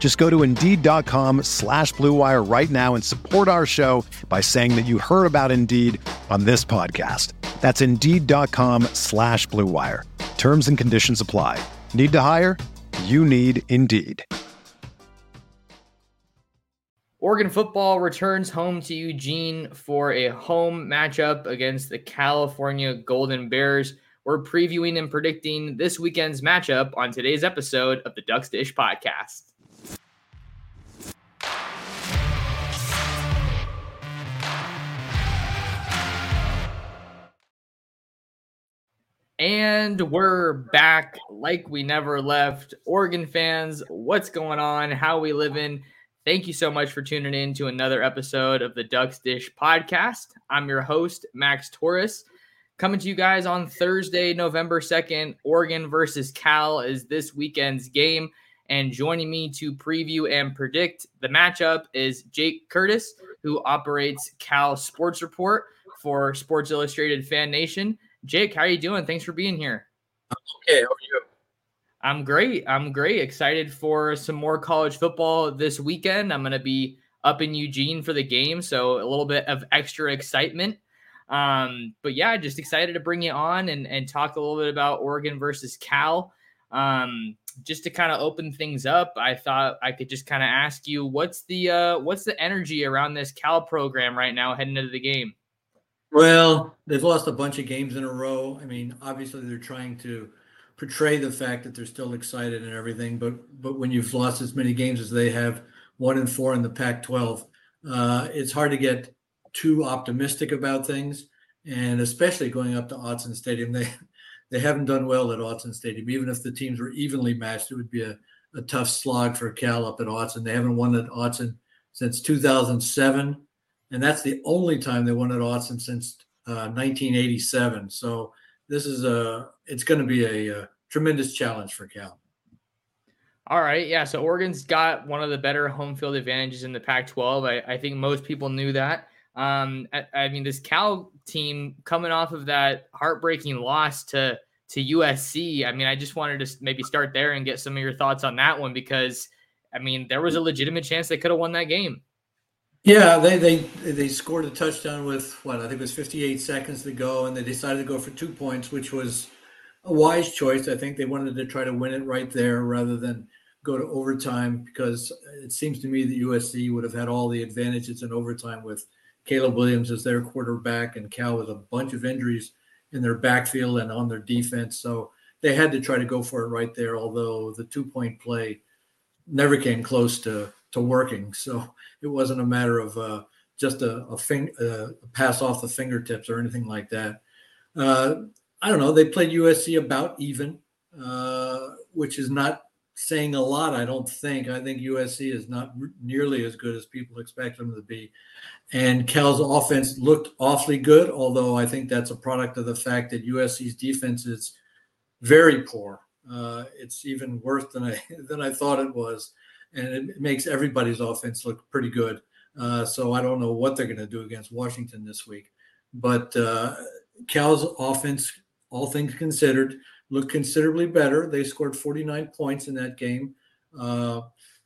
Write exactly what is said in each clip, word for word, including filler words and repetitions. Just go to Indeed.com slash Blue Wire right now and support our show by saying that you heard about Indeed on this podcast. That's Indeed.com slash Blue Wire. Terms and conditions apply. Need to hire? You need Indeed. Oregon football returns home to Eugene for a home matchup against the California Golden Bears. We're previewing and predicting this weekend's matchup on today's episode of the Ducks Dish Podcast. And we're back like we never left. Oregon fans, what's going on? How we living? Thank you so much for tuning in to another episode of the Ducks Dish Podcast. I'm your host, Max Torres, coming to you guys on Thursday, November second. Oregon versus Cal is this weekend's game. And joining me to preview and predict the matchup is Jake Curtis, who operates Cal Sports Report for Sports Illustrated Fan Nation. Jake, how are you doing? Thanks for being here. Okay, how are you? I'm great. I'm great. Excited for some more college football this weekend. I'm going to be up in Eugene for the game, so a little bit of extra excitement. Um, but yeah, just excited to bring you on and, and talk a little bit about Oregon versus Cal. Um, just to kind of open things up, I thought I could just kind of ask you, what's the uh, what's the energy around this Cal program right now heading into the game? Well, they've lost a bunch of games in a row. I mean, obviously they're trying to portray the fact that they're still excited and everything, but but when you've lost as many games as they have, one and four in the Pac twelve, uh, it's hard to get too optimistic about things, and especially going up to Autzen Stadium. They they haven't done well at Autzen Stadium. Even if the teams were evenly matched, it would be a, a tough slog for Cal up at Autzen. They haven't won at Autzen since two thousand seven. And that's the only time they won at Autzen since uh, nineteen eighty-seven. So this is a it's going to be a, a tremendous challenge for Cal. All right. Yeah. So Oregon's got one of the better home field advantages in the Pac twelve. I, I think most people knew that. Um, I, I mean, this Cal team coming off of that heartbreaking loss to to U S C. I mean, I just wanted to maybe start there and get some of your thoughts on that one, because, I mean, there was a legitimate chance they could have won that game. Yeah, they, they they scored a touchdown with, what, I think it was fifty-eight seconds to go, and they decided to go for two points, which was a wise choice. I think they wanted to try to win it right there rather than go to overtime, because it seems to me that U S C would have had all the advantages in overtime with Caleb Williams as their quarterback and Cal with a bunch of injuries in their backfield and on their defense. So they had to try to go for it right there, although the two-point play never came close to to working. So it wasn't a matter of uh, just a, a, fing- uh, a pass off the fingertips or anything like that. Uh, I don't know. They played U S C about even, uh, which is not saying a lot, I don't think. I think U S C is not re- nearly as good as people expect them to be. And Cal's offense looked awfully good, although I think that's a product of the fact that U S C's defense is very poor. Uh, it's even worse than I than I thought it was. And it makes everybody's offense look pretty good. Uh, so I don't know what they're going to do against Washington this week. But uh, Cal's offense, all things considered, looked considerably better. They scored forty-nine points in that game. Uh,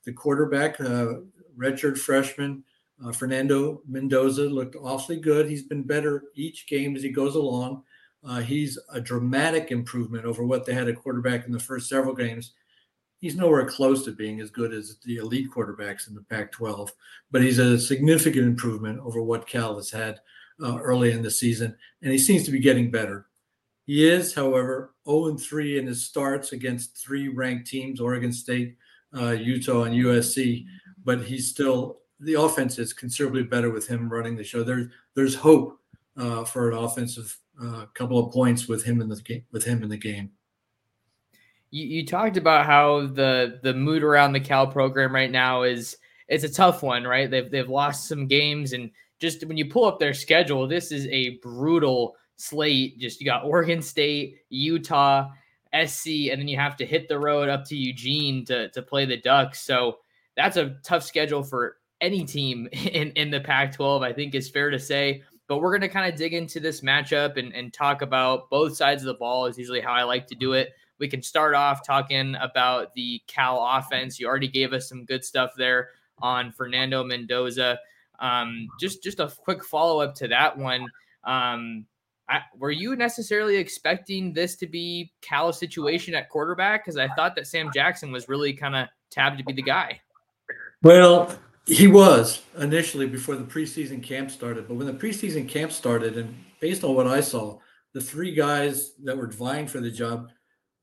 the quarterback, uh, redshirt freshman, uh, Fernando Mendoza, looked awfully good. He's been better each game as he goes along. Uh, he's a dramatic improvement over what they had at quarterback in the first several games. He's nowhere close to being as good as the elite quarterbacks in the Pac twelve, but he's a significant improvement over what Cal has had uh, early in the season, and he seems to be getting better. He is, however, oh and three in his starts against three ranked teams, Oregon State, uh, Utah, and U S C. But he's still, the offense is considerably better with him running the show. There, there's hope uh, for an offensive uh, couple of points with him in the game. With him in the game. You, you talked about how the the mood around the Cal program right now is it's a tough one, right? They've they've lost some games, and just when you pull up their schedule, this is a brutal slate. Just you got Oregon State, Utah, S C, and then you have to hit the road up to Eugene to to play the Ducks. So that's a tough schedule for any team in, in the Pac twelve, I think is fair to say. But we're going to kind of dig into this matchup and, and talk about both sides of the ball is usually how I like to do it. We can start off talking about the Cal offense. You already gave us some good stuff there on Fernando Mendoza. Um, just, just a quick follow-up to that one. Um, I, were you necessarily expecting this to be Cal's situation at quarterback? Because I thought that Sam Jackson was really kind of tabbed to be the guy. Well, he was initially before the preseason camp started. But when the preseason camp started, and based on what I saw, the three guys that were vying for the job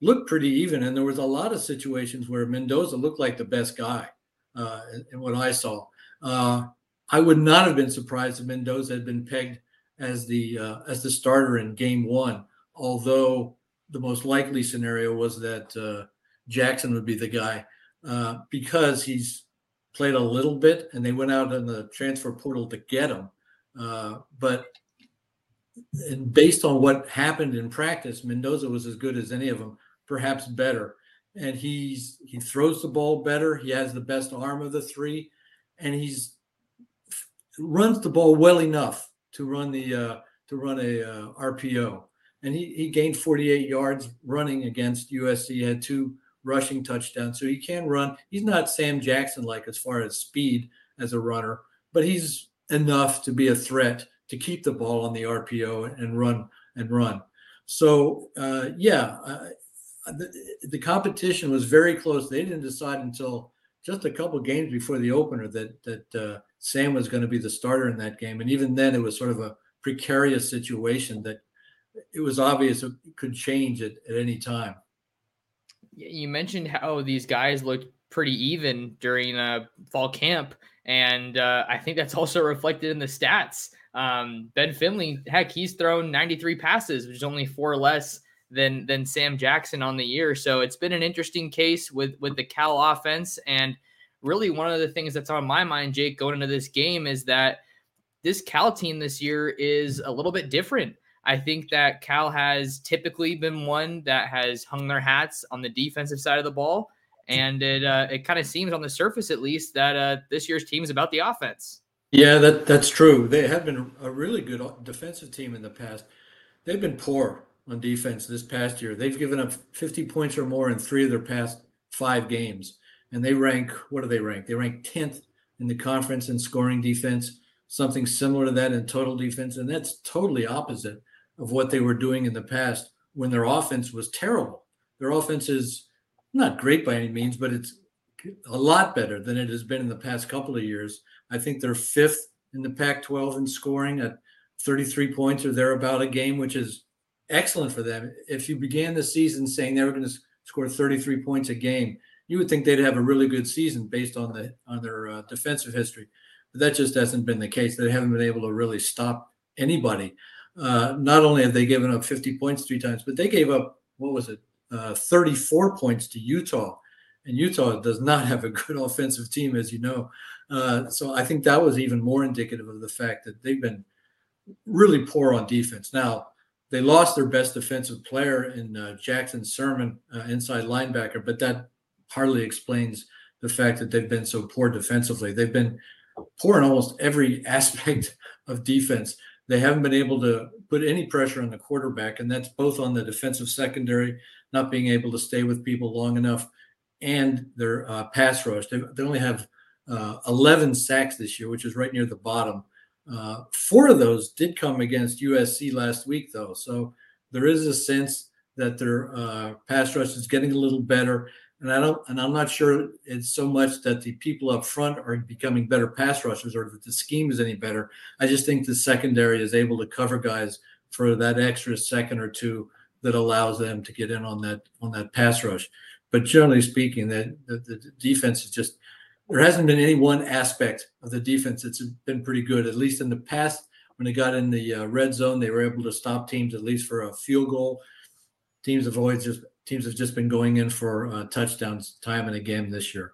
looked pretty even. And there was a lot of situations where Mendoza looked like the best guy uh, in, in what I saw. Uh, I would not have been surprised if Mendoza had been pegged as the uh, as the starter in game one, although the most likely scenario was that uh, Jackson would be the guy uh, because he's played a little bit and they went out in the transfer portal to get him. Uh, but and based on what happened in practice, Mendoza was as good as any of them, perhaps better. And he's he throws the ball better. He has the best arm of the three, and he's runs the ball well enough to run the uh, to run a uh, R P O, and he he gained forty-eight yards running against U S C. He had two rushing touchdowns, so he can run. He's not Sam Jackson like as far as speed as a runner, but he's enough to be a threat to keep the ball on the R P O and run and run. So uh, yeah, uh, the, the competition was very close. They didn't decide until just a couple games before the opener that that. Uh, Sam was going to be the starter in that game. And even then it was sort of a precarious situation that it was obvious it could change at, at any time. You mentioned how these guys looked pretty even during uh, fall camp. And uh, I think that's also reflected in the stats. Um, Ben Finley, heck, he's thrown ninety-three passes, which is only four less than, than Sam Jackson on the year. So it's been an interesting case with, with the Cal offense. And really, one of the things that's on my mind, Jake, going into this game is that this Cal team this year is a little bit different. I think that Cal has typically been one that has hung their hats on the defensive side of the ball, and it uh, it kind of seems on the surface, at least, that uh, this year's team is about the offense. Yeah, that that's true. They have been a really good defensive team in the past. They've been poor on defense this past year. They've given up fifty points or more in three of their past five games. And they rank, what do they rank? They rank tenth in the conference in scoring defense, something similar to that in total defense. And that's totally opposite of what they were doing in the past when their offense was terrible. Their offense is not great by any means, but it's a lot better than it has been in the past couple of years. I think they're fifth in the Pac twelve in scoring at thirty-three points or thereabout a game, which is excellent for them. If you began the season saying they were going to score thirty-three points a game, you would think they'd have a really good season based on the on their uh, defensive history. But that just hasn't been the case. They haven't been able to really stop anybody. Uh, not only have they given up fifty points three times, but they gave up, what was it, uh, thirty-four points to Utah. And Utah does not have a good offensive team, as you know. Uh, so I think that was even more indicative of the fact that they've been really poor on defense. Now, they lost their best defensive player in uh, Jackson Sirmon, uh, inside linebacker, but that hardly explains the fact that they've been so poor defensively. They've been poor in almost every aspect of defense. They haven't been able to put any pressure on the quarterback, and that's both on the defensive secondary, not being able to stay with people long enough, and their uh, pass rush. They, they only have uh, eleven sacks this year, which is right near the bottom. Uh, four of those did come against U S C last week, though. So there is a sense that their uh, pass rush is getting a little better. And I don't, and I'm not sure it's so much that the people up front are becoming better pass rushers or that the scheme is any better. I just think the secondary is able to cover guys for that extra second or two that allows them to get in on that on that pass rush. But generally speaking, that the, the defense is just there hasn't been any one aspect of the defense that's been pretty good. At least in the past, when they got in the uh, red zone, they were able to stop teams at least for a field goal. Teams have always just teams have just been going in for uh, touchdowns time and again this year.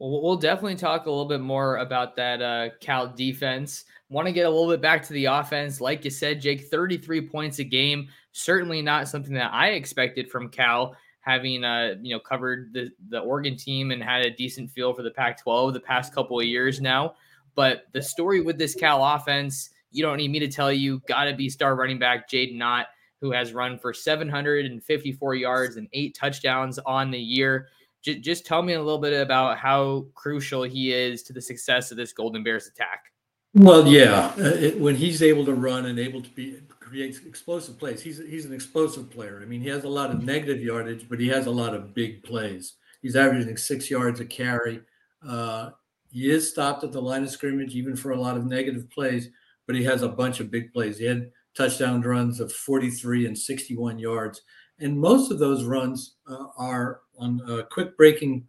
Well, we'll definitely talk a little bit more about that uh, Cal defense. Want to get a little bit back to the offense. Like you said, Jake, thirty-three points a game, certainly not something that I expected from Cal, having uh, you know covered the, the Oregon team and had a decent feel for the Pac twelve the past couple of years now. But the story with this Cal offense, you don't need me to tell you, got to be star running back Jaden Knott, who has run for seven hundred fifty-four yards and eight touchdowns on the year. J- just tell me a little bit about how crucial he is to the success of this Golden Bears attack. Well, yeah, uh, it, when he's able to run and able to be create explosive plays, he's he's an explosive player. I mean, he has a lot of negative yardage, but he has a lot of big plays. He's averaging six yards a carry. Uh, he is stopped at the line of scrimmage, even for a lot of negative plays, but he has a bunch of big plays. He had touchdown runs of forty-three and sixty-one yards. And most of those runs uh, are on uh, quick breaking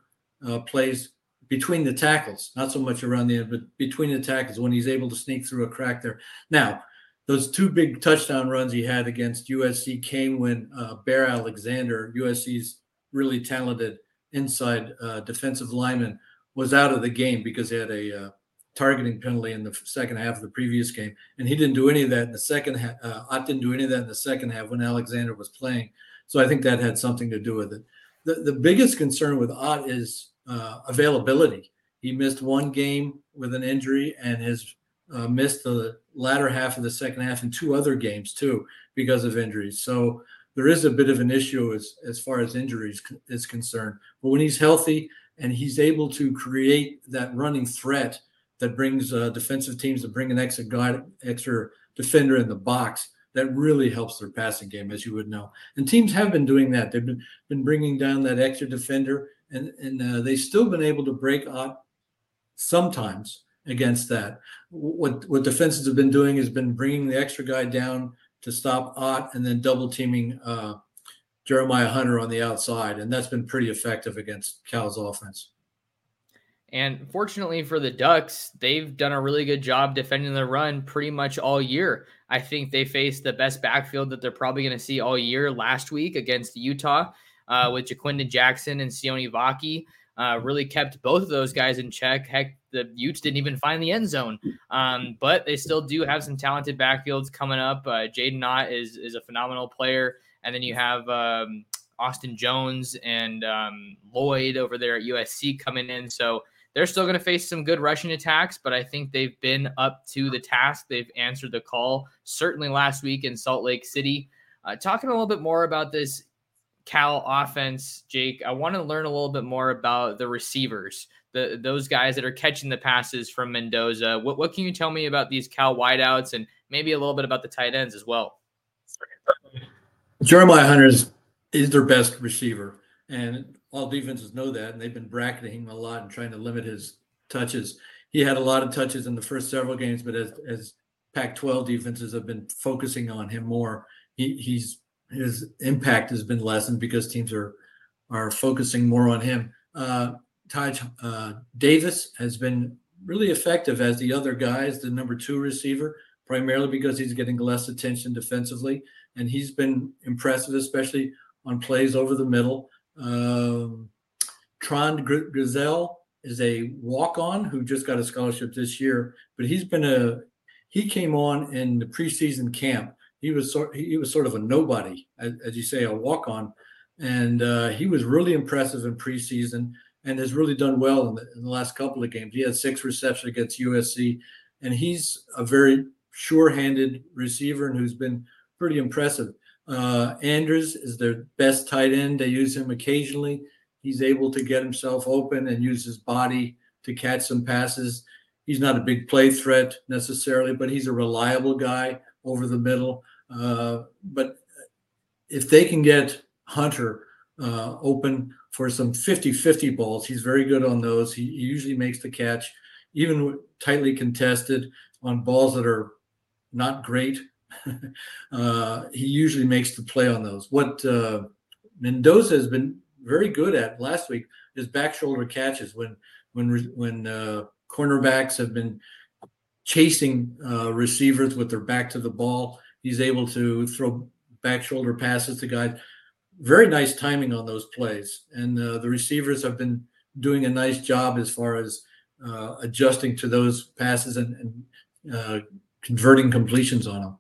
uh, plays between the tackles, not so much around the end, but between the tackles when he's able to sneak through a crack there. Now, those two big touchdown runs he had against U S C came when uh, Bear Alexander, U S C's really talented inside uh, defensive lineman, was out of the game because he had a uh, targeting penalty in the second half of the previous game. And he didn't do any of that in the second half. Uh, Ott didn't do any of that in the second half when Alexander was playing. So I think that had something to do with it. The, the biggest concern with Ott is uh, availability. He missed one game with an injury and has uh, missed the latter half of the second half and two other games too because of injuries. So there is a bit of an issue as, as far as injuries co- is concerned. But when he's healthy and he's able to create that running threat that brings uh, defensive teams to bring an extra guy, extra defender in the box, that really helps their passing game, as you would know. And teams have been doing that. They've been, been bringing down that extra defender, and, and uh, they've still been able to break up sometimes against that. What what defenses have been doing has been bringing the extra guy down to stop Ott and then double-teaming uh, Jeremiah Hunter on the outside, and that's been pretty effective against Cal's offense. And fortunately for the Ducks, they've done a really good job defending the run pretty much all year. I think they faced the best backfield that they're probably going to see all year last week against Utah uh, with Jaquindon Jackson and Sione Vaki. Uh, really kept both of those guys in check. Heck, the Utes didn't even find the end zone. Um, but they still do have some talented backfields coming up. Uh, Jaden Knott is is a phenomenal player. And then you have um, Austin Jones and um, Lloyd over there at U S C coming in. So they're still going to face some good rushing attacks, but I think they've been up to the task. They've answered the call, certainly last week in Salt Lake City. Uh, talking a little bit more about this Cal offense, Jake, I want to learn a little bit more about the receivers, the those guys that are catching the passes from Mendoza. What, what can you tell me about these Cal wideouts and maybe a little bit about the tight ends as well? Jeremiah Hunter is, is their best receiver, and all defenses know that, and they've been bracketing him a lot and trying to limit his touches. He had a lot of touches in the first several games, but as, as Pac twelve defenses have been focusing on him more, he, he's his impact has been lessened because teams are are focusing more on him. Uh, Ty uh, Davis has been really effective as the other guy, as the number two receiver, primarily because he's getting less attention defensively, and he's been impressive, especially on plays over the middle. Um, Trond Grizzell is a walk-on who just got a scholarship this year, but he's been a he came on in the preseason camp. He was sort he was sort of a nobody, as, as you say, a walk-on, and uh, he was really impressive in preseason and has really done well in the, in the last couple of games. He had six receptions against U S C, and he's a very sure-handed receiver and who's been pretty impressive. Uh, Anders is their best tight end. They use him occasionally. He's able to get himself open and use his body to catch some passes. He's not a big play threat necessarily, but he's a reliable guy over the middle. Uh, but if they can get Hunter uh, open for some fifty-fifty balls, he's very good on those. He, he usually makes the catch, even tightly contested on balls that are not great. uh, he usually makes the play on those. What uh, Mendoza has been very good at last week is back shoulder catches when when when uh, cornerbacks have been chasing uh, receivers with their back to the ball. He's able to throw back shoulder passes to guys. Very nice timing on those plays, and uh, the receivers have been doing a nice job as far as uh, adjusting to those passes and, and uh, converting completions on them.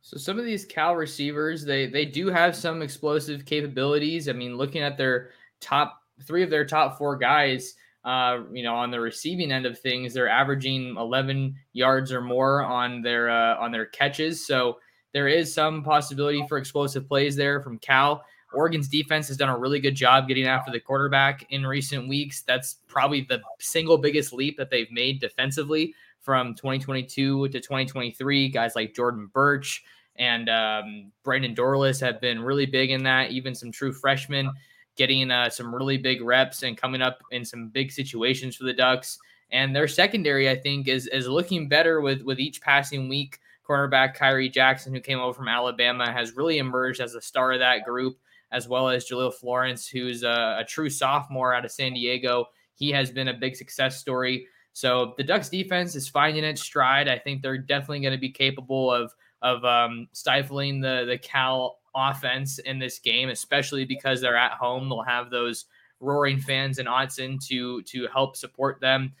So some of these Cal receivers, they they do have some explosive capabilities. I mean, looking at their top three of their top four guys, uh, you know, on the receiving end of things, they're averaging eleven yards or more on their uh, on their catches. So there is some possibility for explosive plays there from Cal. Oregon's defense has done a really good job getting after the quarterback in recent weeks. That's probably the single biggest leap that they've made defensively from twenty twenty-two to twenty twenty-three. Guys like Jordan Burch and um, Brandon Dorlis have been really big in that, even some true freshmen getting uh, some really big reps and coming up in some big situations for the Ducks. And their secondary, I think, is is looking better with, with each passing week. Cornerback Kyrie Jackson, who came over from Alabama, has really emerged as a star of that group, as well as Jaleel Florence, who's a, a true sophomore out of San Diego. He has been a big success story. So the Ducks defense is finding its stride. I think they're definitely going to be capable of of um, stifling the the Cal offense in this game, especially because they're at home. They'll have those roaring fans in Autzen to to help support them.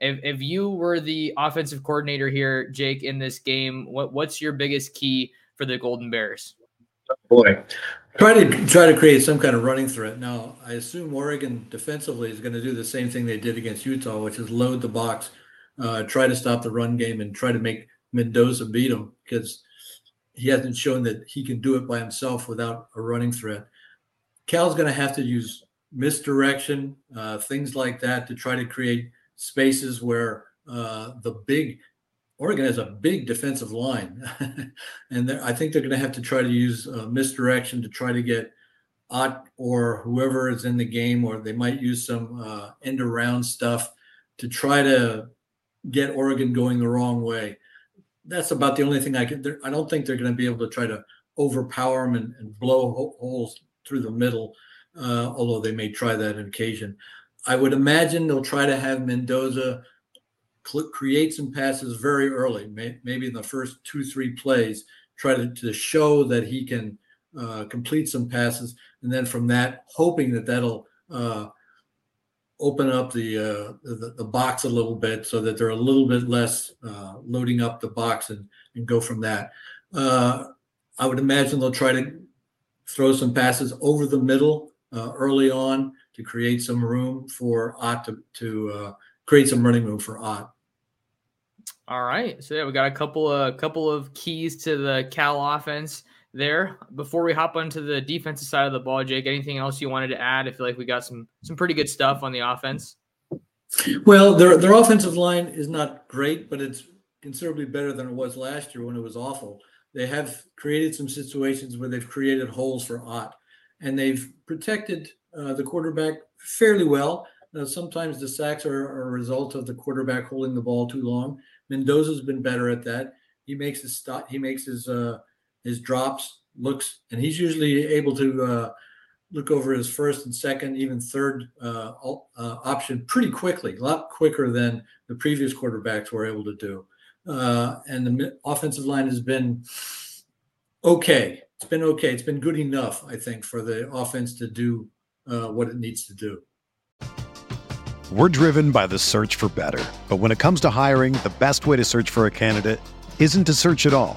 If if you were the offensive coordinator here, Jake, in this game, what what's your biggest key for the Golden Bears? Boy, try to try to create some kind of running threat. Now, I assume Oregon defensively is going to do the same thing they did against Utah, which is load the box, uh, try to stop the run game, and try to make Mendoza beat him, because he hasn't shown that he can do it by himself without a running threat. Cal's going to have to use misdirection, uh, things like that, to try to create spaces where uh, the big Oregon has a big defensive line. And I think they're going to have to try to use uh, misdirection to try to get Ott or whoever is in the game, or they might use some uh, end around stuff to try to get Oregon going the wrong way. That's about the only thing I can, I don't think they're going to be able to try to overpower them and, and blow ho- holes through the middle. Uh, although they may try that on occasion. I would imagine they'll try to have Mendoza cl- create some passes very early, may- maybe in the first two, three plays, try to, to show that he can uh, complete some passes. And then from that, hoping that that'll uh, open up the, uh, the the box a little bit so that they're a little bit less uh, loading up the box and, and go from that. Uh, I would imagine they'll try to throw some passes over the middle uh, early on, to create some room for Ott to, to uh, create some running room for Ott. All right. So yeah, we got a couple of, couple of keys to the Cal offense there. Before we hop onto the defensive side of the ball, Jake, anything else you wanted to add? I feel like we got some, some pretty good stuff on the offense. Well, their, their offensive line is not great, but it's considerably better than it was last year when it was awful. They have created some situations where they've created holes for Ott, and they've protected Uh, the quarterback fairly well. Uh, sometimes the sacks are, are a result of the quarterback holding the ball too long. Mendoza's been better at that. He makes his stop. He makes his uh, his drops, looks, and he's usually able to uh, look over his first and second, even third uh, uh, option pretty quickly, a lot quicker than the previous quarterbacks were able to do. Uh, and the offensive line has been okay. It's been okay. It's been good enough, I think, for the offense to do Uh, what it needs to do. We're driven by the search for better. But when it comes to hiring, the best way to search for a candidate isn't to search at all.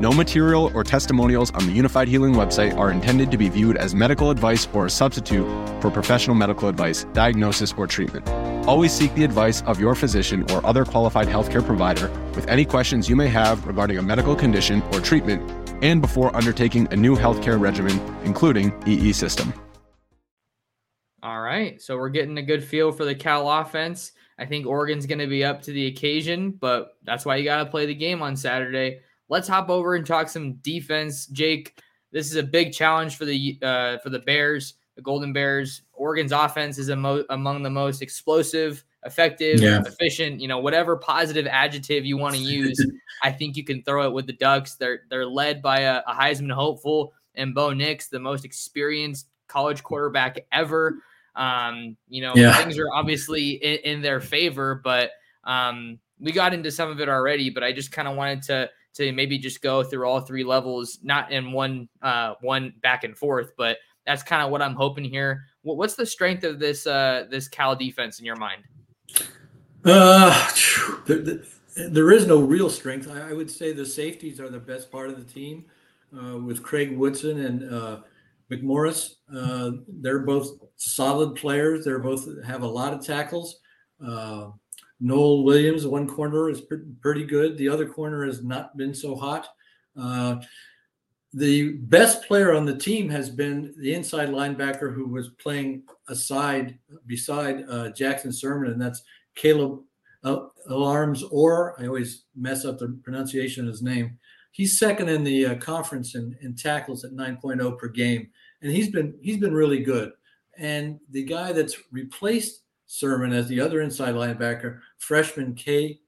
No material or testimonials on the Unified Healing website are intended to be viewed as medical advice or a substitute for professional medical advice, diagnosis, or treatment. Always seek the advice of your physician or other qualified healthcare provider with any questions you may have regarding a medical condition or treatment and before undertaking a new healthcare regimen, including E E System. All right, so we're getting a good feel for the Cal offense. I think Oregon's going to be up to the occasion, but that's why you got to play the game on Saturday. Let's hop over and talk some defense. Jake, this is a big challenge for the uh, for the Bears, the Golden Bears. Oregon's offense is amo- among the most explosive, effective, yeah. efficient, you know, whatever positive adjective you want to use. I think you can throw it with the Ducks. They're they're led by a, a Heisman hopeful and Bo Nix, the most experienced college quarterback ever. Um, you know, yeah. things are obviously in, in their favor, but um, we got into some of it already, but I just kind of wanted to to maybe just go through all three levels, not in one uh, one back and forth, but that's kind of what I'm hoping here. What, what's the strength of this uh, this Cal defense in your mind? Uh, there, there is no real strength. I would say the safeties are the best part of the team uh, with Craig Woodson and uh, McMorris. Uh, they're both solid players. They're both have a lot of tackles. Uh, Noel Williams, one corner, is pretty good. The other corner has not been so hot. Uh, the best player on the team has been the inside linebacker who was playing aside beside uh, Jackson Sirmon, and that's Caleb uh, Alarms Orr. I always mess up the pronunciation of his name. He's second in the uh, conference in, in tackles at nine point oh per game, and he's been he's been really good. And the guy that's replaced Sirmon as the other inside linebacker, freshman K.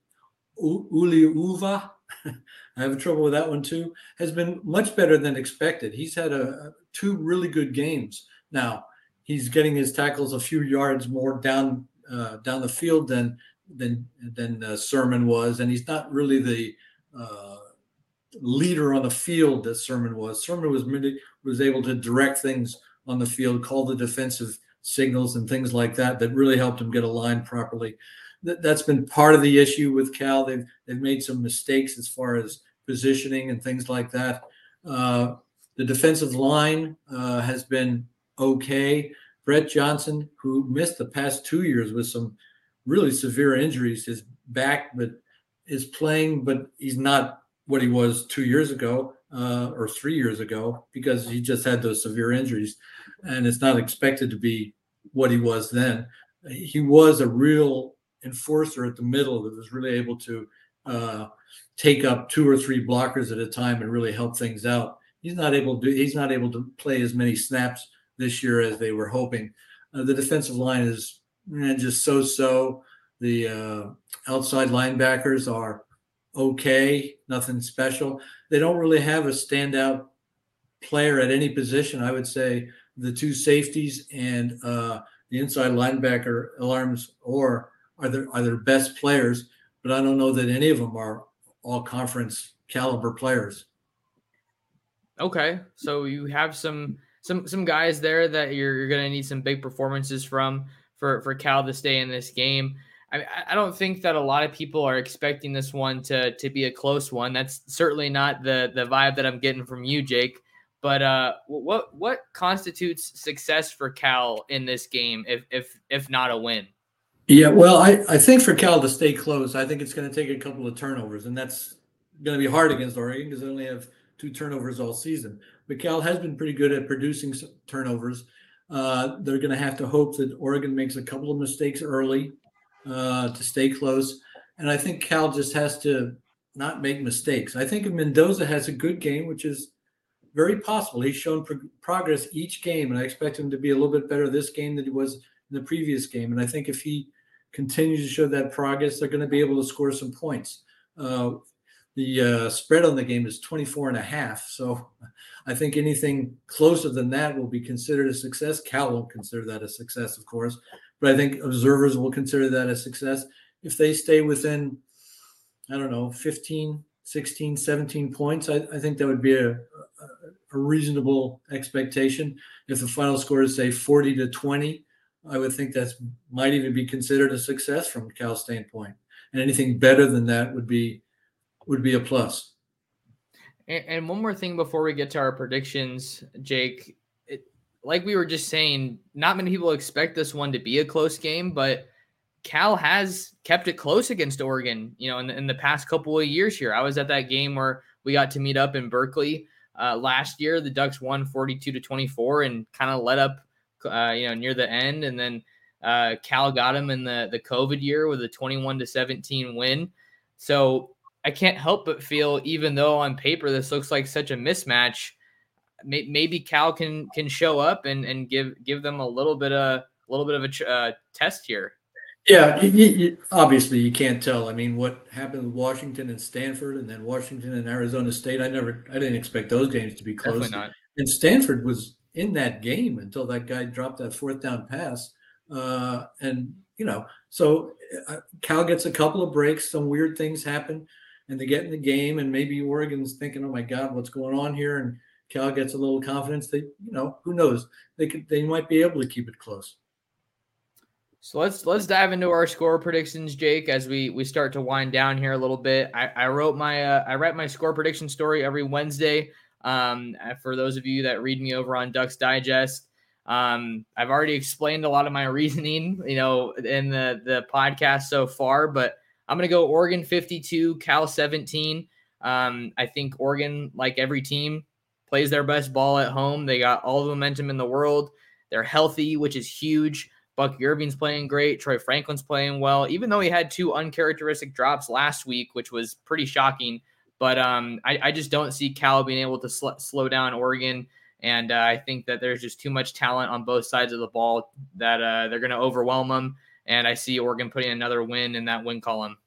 Uliuva, I have trouble with that one too, has been much better than expected. He's had a, two really good games. Now he's getting his tackles a few yards more down uh, down the field than than than uh, Sirmon was, and he's not really the uh, leader on the field that Sirmon was. Sirmon was was able to direct things on the field, call the defensive signals and things like that that really helped him get aligned properly. That, that's been part of the issue with Cal. They've they've made some mistakes as far as positioning and things like that. Uh, the defensive line uh, has been okay. Brett Johnson, who missed the past two years with some really severe injuries, his back, but is playing, but he's not what he was two years ago. Uh, or three years ago, because he just had those severe injuries, and it's not expected to be what he was then. He was a real enforcer at the middle that was really able to uh, take up two or three blockers at a time and really help things out. He's not able to. He's not able to play as many snaps this year as they were hoping. Uh, the defensive line is eh, just so-so. The uh, outside linebackers are okay, nothing special. They don't really have a standout player at any position. I would say the two safeties and uh, the inside linebacker, Alarms Orr, are their, are their best players, but I don't know that any of them are all-conference caliber players. Okay, so you have some some some guys there that you're, you're going to need some big performances from for, for Cal to stay in this game. I, I don't think that a lot of people are expecting this one to to be a close one. That's certainly not the the vibe that I'm getting from you, Jake. But uh, what what constitutes success for Cal in this game, if if if not a win? Yeah, well, I, I think for Cal to stay close, I think it's going to take a couple of turnovers, and that's going to be hard against Oregon because they only have two turnovers all season. But Cal has been pretty good at producing turnovers. Uh, they're going to have to hope that Oregon makes a couple of mistakes early uh, to stay close. And I think Cal just has to not make mistakes. I think if Mendoza has a good game, which is very possible, he's shown pro- progress each game, and I expect him to be a little bit better this game than he was in the previous game. And I think if he continues to show that progress, they're going to be able to score some points. Uh, the uh, spread on the game is twenty-four and a half. So I think anything closer than that will be considered a success. Cal won't consider that a success, of course, but I think observers will consider that a success. If they stay within, I don't know, fifteen, sixteen, seventeen points, I, I think that would be a, a, a reasonable expectation. If the final score is, say, forty to twenty, I would think that might even be considered a success from Cal's standpoint. And anything better than that would be would be a plus. And, and one more thing before we get to our predictions, Jake. It, like we were just saying, not many people expect this one to be a close game, but Cal has kept it close against Oregon, you know, in the, in the past couple of years here. I was at that game where we got to meet up in Berkeley uh, last year. The Ducks won forty-two to twenty-four and kind of let up, uh, you know, near the end. And then uh, Cal got him in the, the COVID year with a twenty-one to seventeen win. So I can't help but feel, even though on paper this looks like such a mismatch, may, maybe Cal can can show up and, and give give them a little bit of a little bit of a uh, test here. Yeah, you, you, obviously you can't tell. I mean, what happened with Washington and Stanford, and then Washington and Arizona State, I never, I didn't expect those games to be close. Definitely not. And Stanford was in that game until that guy dropped that fourth down pass. Uh, and, you know, so Cal gets a couple of breaks, some weird things happen, and they get in the game, and maybe Oregon's thinking, oh, my God, what's going on here? And Cal gets a little confidence. They, you know, who knows? They could, they might be able to keep it close. So let's let's dive into our score predictions, Jake, as we, we start to wind down here a little bit. I, I wrote my uh, I write my score prediction story every Wednesday. Um, for those of you that read me over on Ducks Digest, um, I've already explained a lot of my reasoning, you know, in the the podcast so far. But I'm gonna go Oregon fifty-two, Cal seventeen. Um, I think Oregon, like every team, plays their best ball at home. They got all the momentum in the world. They're healthy, which is huge. Buck Yervin's playing great. Troy Franklin's playing well, even though he had two uncharacteristic drops last week, which was pretty shocking. But um, I, I just don't see Cal being able to sl- slow down Oregon. And uh, I think that there's just too much talent on both sides of the ball that uh, they're going to overwhelm them. And I see Oregon putting another win in that win column.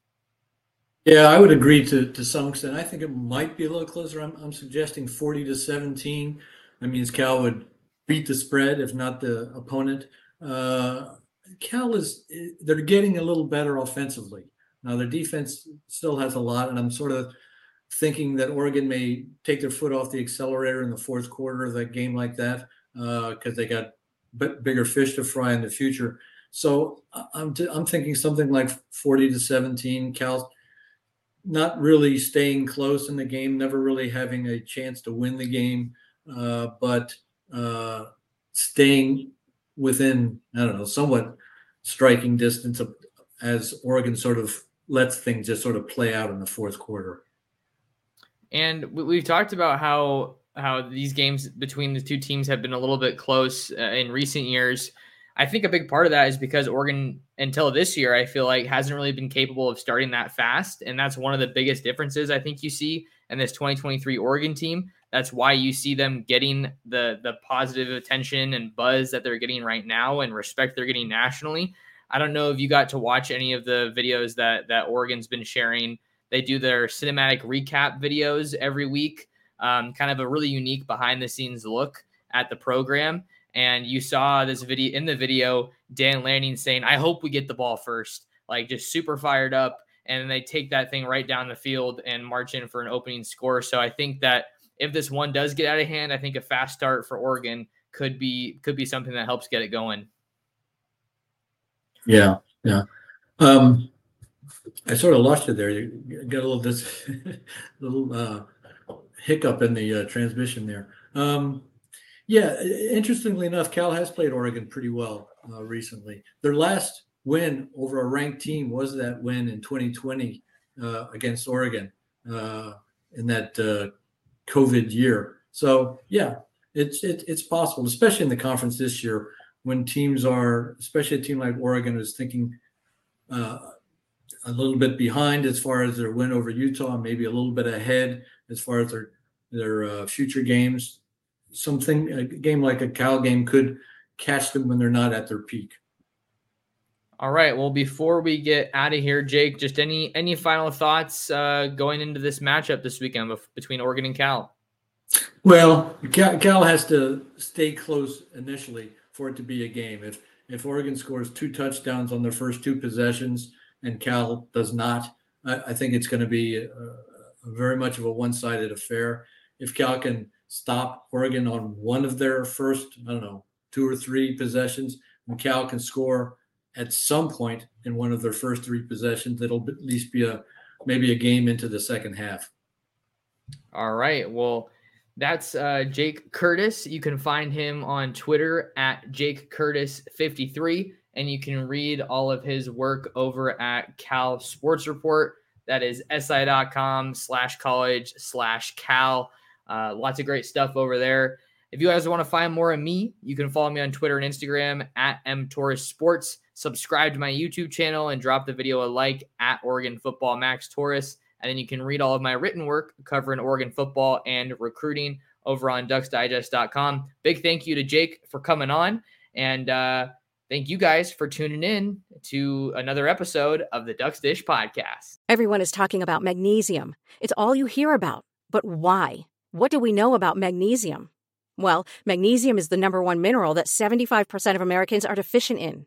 Yeah, I would agree to, to some extent. I think it might be a little closer. I'm, I'm suggesting forty to seventeen. That means Cal would beat the spread, if not the opponent. Uh, Cal is, they're getting a little better offensively. Now their defense still has a lot, and I'm sort of thinking that Oregon may take their foot off the accelerator in the fourth quarter of that game like that, uh, cause they got b- bigger fish to fry in the future. So I'm, t- I'm thinking something like forty to seventeen, Cal not really staying close in the game, never really having a chance to win the game. Uh, but, uh, staying within, I don't know, somewhat striking distance of, as Oregon sort of lets things just sort of play out in the fourth quarter. And we've talked about how how these games between the two teams have been a little bit close uh, in recent years. I think a big part of that is because Oregon, until this year, I feel like hasn't really been capable of starting that fast. And that's one of the biggest differences I think you see in this twenty twenty-three Oregon team. That's why you see them getting the the positive attention and buzz that they're getting right now and respect they're getting nationally. I don't know if you got to watch any of the videos that, that Oregon's been sharing. They do their cinematic recap videos every week, um, kind of a really unique behind-the-scenes look at the program. And you saw this video in the video, Dan Lanning saying, I hope we get the ball first, like just super fired up. And they take that thing right down the field and march in for an opening score. So I think that if this one does get out of hand, I think a fast start for Oregon could be could be something that helps get it going. Yeah, yeah. Um, I sort of lost you there. You got a little dis- a little uh, hiccup in the uh, transmission there. Um, yeah, interestingly enough, Cal has played Oregon pretty well uh, recently. Their last win over a ranked team was that win in twenty twenty uh, against Oregon uh, in that uh, COVID year. So, yeah, it's it, it's possible, especially in the conference this year when teams are, especially a team like Oregon is thinking uh, a little bit behind as far as their win over Utah, maybe a little bit ahead as far as their their uh, future games. Something a game like a Cal game could catch them when they're not at their peak. All right. Well, before we get out of here, Jake, just any any final thoughts uh, going into this matchup this weekend between Oregon and Cal? Well, Cal, Cal has to stay close initially for it to be a game. If if Oregon scores two touchdowns on their first two possessions and Cal does not, I, I think it's going to be a, a very much of a one-sided affair. If Cal can stop Oregon on one of their first, I don't know, two or three possessions, and Cal can score at some point in one of their first three possessions, it'll at least be a maybe a game into the second half. All right. Well, that's uh, Jake Curtis. You can find him on Twitter at Jake Curtis fifty-three, and you can read all of his work over at Cal Sports Report. That is si.com slash college slash Cal. Uh, lots of great stuff over there. If you guys want to find more of me, you can follow me on Twitter and Instagram at mtorresports. Subscribe to my YouTube channel and drop the video a like at Oregon Football Max Torres. And then you can read all of my written work covering Oregon football and recruiting over on ducks digest dot com. Big thank you to Jake for coming on. And uh, thank you guys for tuning in to another episode of the Ducks Dish Podcast. Everyone is talking about magnesium. It's all you hear about. But why? What do we know about magnesium? Well, magnesium is the number one mineral that seventy-five percent of Americans are deficient in.